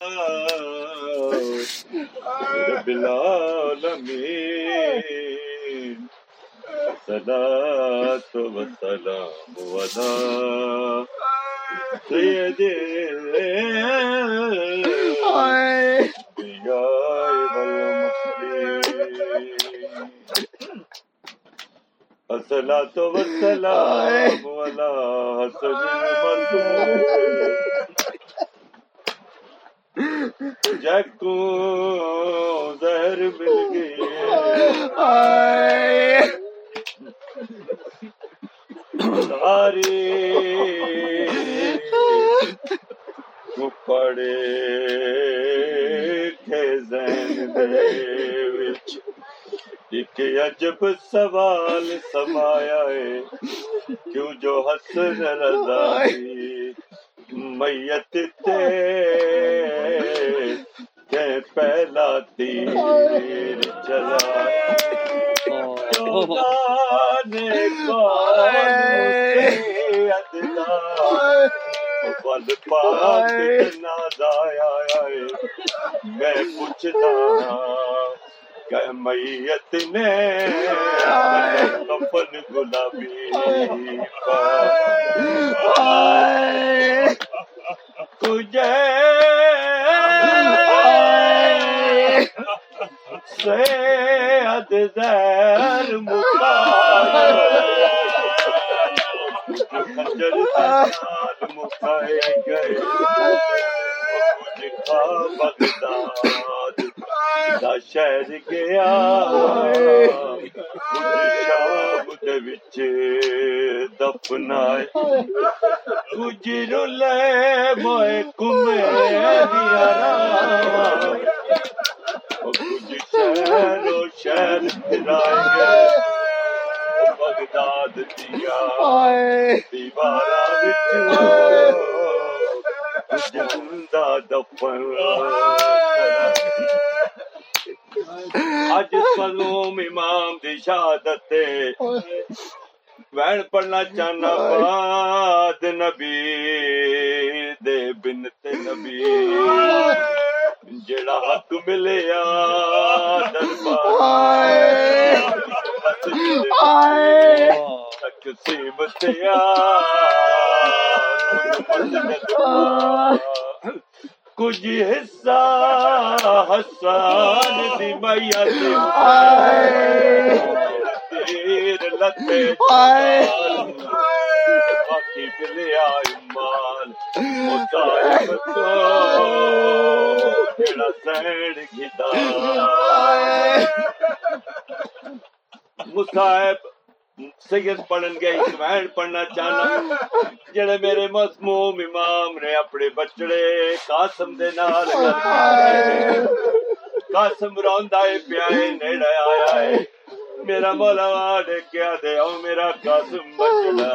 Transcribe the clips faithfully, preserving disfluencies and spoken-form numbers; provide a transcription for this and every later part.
رب العالمین صلاۃ و سلام علی سید الانبیاء والمرسلین الصلاۃ و سلام علی حسن الملکوت جکو زہر مل گئی سارے پڑے خزن دے وچ ایک عجب سوال سمایا ہے کیوں جو حسن رضا دی میت تے کہ پہلا تیر چلا نے بل پا کتنا دایا ہے میں پوچھتا کہ میت نے کفن گلابی پا تجھے سے حد زہر مکھائے گئے لکھا بغداد دا شہر گیا شام دے وچ دفنائے گجر لے موئے کمے دیا رات کچھ شہر و شہر پھرائے گئے بغداد دیا دیواراں وچ جندا دفن اج سلوم امام دی شہادت وین پڑھنا چاہنا باد نبی دے بنت نبی جڑا حق ملیا دربار تقسیم تیا کچھ حصہ حسان دی میت مصاحب سید پڑھن گئے سوین پڑھنا چاہنا جڑے میرے مسموم امام نے اپنے بچڑے قاسم دے نال قاسم روندا اے پیارے نیڑے آیا اے میرا مولا نے کیا دیا میرا قاسم بچڑا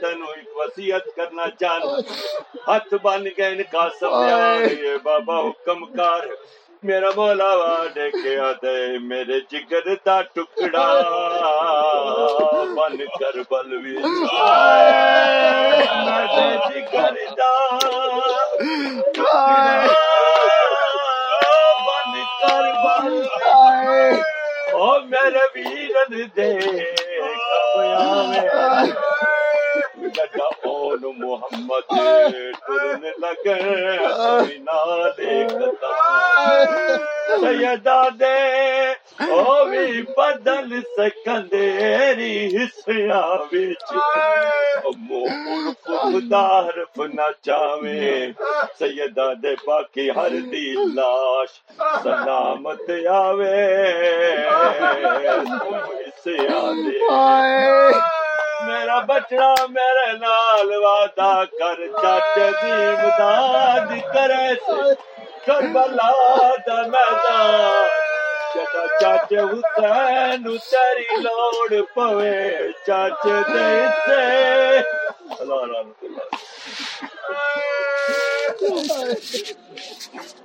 تینوں ایک وصیت کرنا چاہنا ہاتھ بن گئے قاسم نے بابا حکم کر میرا مولا نے کیا دے میرے جگر دا ٹکڑا بن کر بل بھی میرے جگر دا بن کر بل او میرے ویرن دے کپیاں محمد ٹرن لگے سیدا دے او بھی بدل سکندری حصیاں وچ خدا حرف نہ چاہے سیدا دے باقی ہر دی لاش سلامت آوے میرا بچڑا میرے نال وعدہ کر چاچے دی مدد کرے کربلا دا میدان جدا چاچے حسین تیری لوڑ پوے چاچے دے حصے